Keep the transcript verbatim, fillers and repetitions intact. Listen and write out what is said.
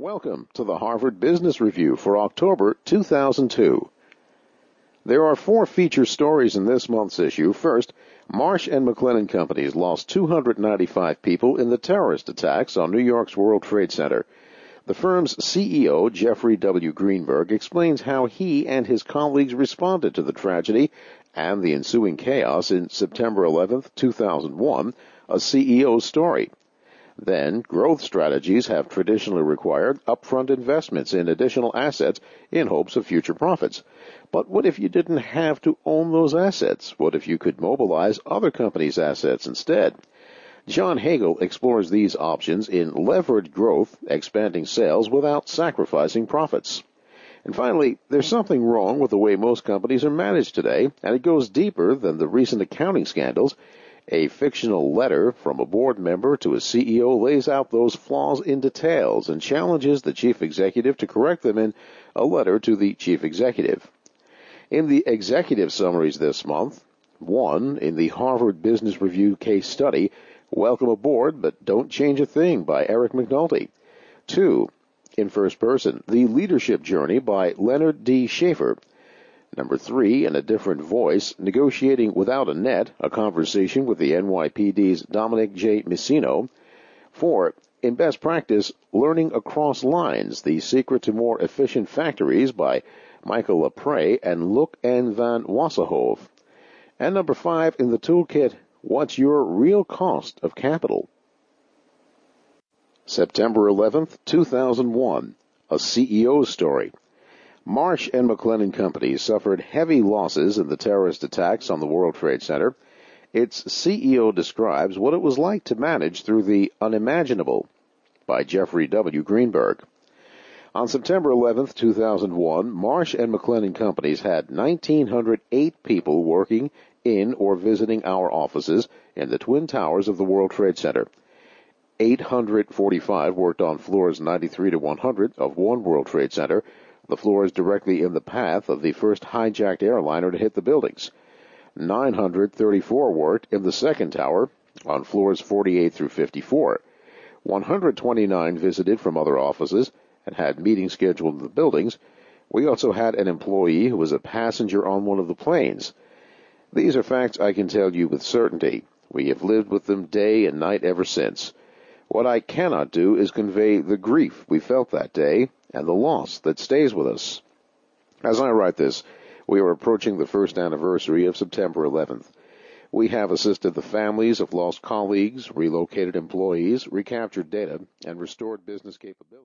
Welcome to the Harvard Business Review for October two thousand two. There are four feature stories in this month's issue. First, Marsh and McLennan Companies lost two hundred ninety-five people in the terrorist attacks on New York's World Trade Center. The firm's C E O, Jeffrey W. Greenberg, explains how he and his colleagues responded to the tragedy and the ensuing chaos in September eleventh, two thousand one, a C E O story. Then, growth strategies have traditionally required upfront investments in additional assets in hopes of future profits. But what if you didn't have to own those assets? What if you could mobilize other companies' assets instead? John Hagel explores these options in Levered Growth, expanding sales without sacrificing profits. And finally, there's something wrong with the way most companies are managed today, and it goes deeper than the recent accounting scandals. A fictional letter from a board member to a C E O lays out those flaws in details and challenges the chief executive to correct them in a letter to the chief executive. In the executive summaries this month, one, in the Harvard Business Review case study, Welcome Aboard But Don't Change a Thing by Eric McNulty. Two, in first person, The Leadership Journey by Leonard D. Schaefer. Number three, in a different voice, Negotiating Without a Net, a conversation with the N Y P D's Dominick J. Misino. Four, in best practice, Learning Across Lines, The Secret to More Efficient Factories by Michael LaPrey and Luke N. Van Wassehove. And number five, in the toolkit, What's Your Real Cost of Capital? September eleventh, two thousand one, a C E O story. Marsh and McLennan Companies suffered heavy losses in the terrorist attacks on the World Trade Center. Its C E O describes what it was like to manage through the unimaginable by Jeffrey W. Greenberg. On September eleventh, two thousand one, Marsh and McLennan Companies had one thousand nine hundred eight people working in or visiting our offices in the Twin Towers of the World Trade Center. eight hundred forty-five worked on floors ninety-three to one hundred of One World Trade Center, the floors directly in the path of the first hijacked airliner to hit the buildings. nine hundred thirty-four worked in the second tower on floors forty-eight through fifty-four. one hundred twenty-nine visited from other offices and had meetings scheduled in the buildings. We also had an employee who was a passenger on one of the planes. These are facts I can tell you with certainty. We have lived with them day and night ever since. What I cannot do is convey the grief we felt that day and the loss that stays with us. As I write this, we are approaching the first anniversary of September eleventh. We have assisted the families of lost colleagues, relocated employees, recaptured data, and restored business capability.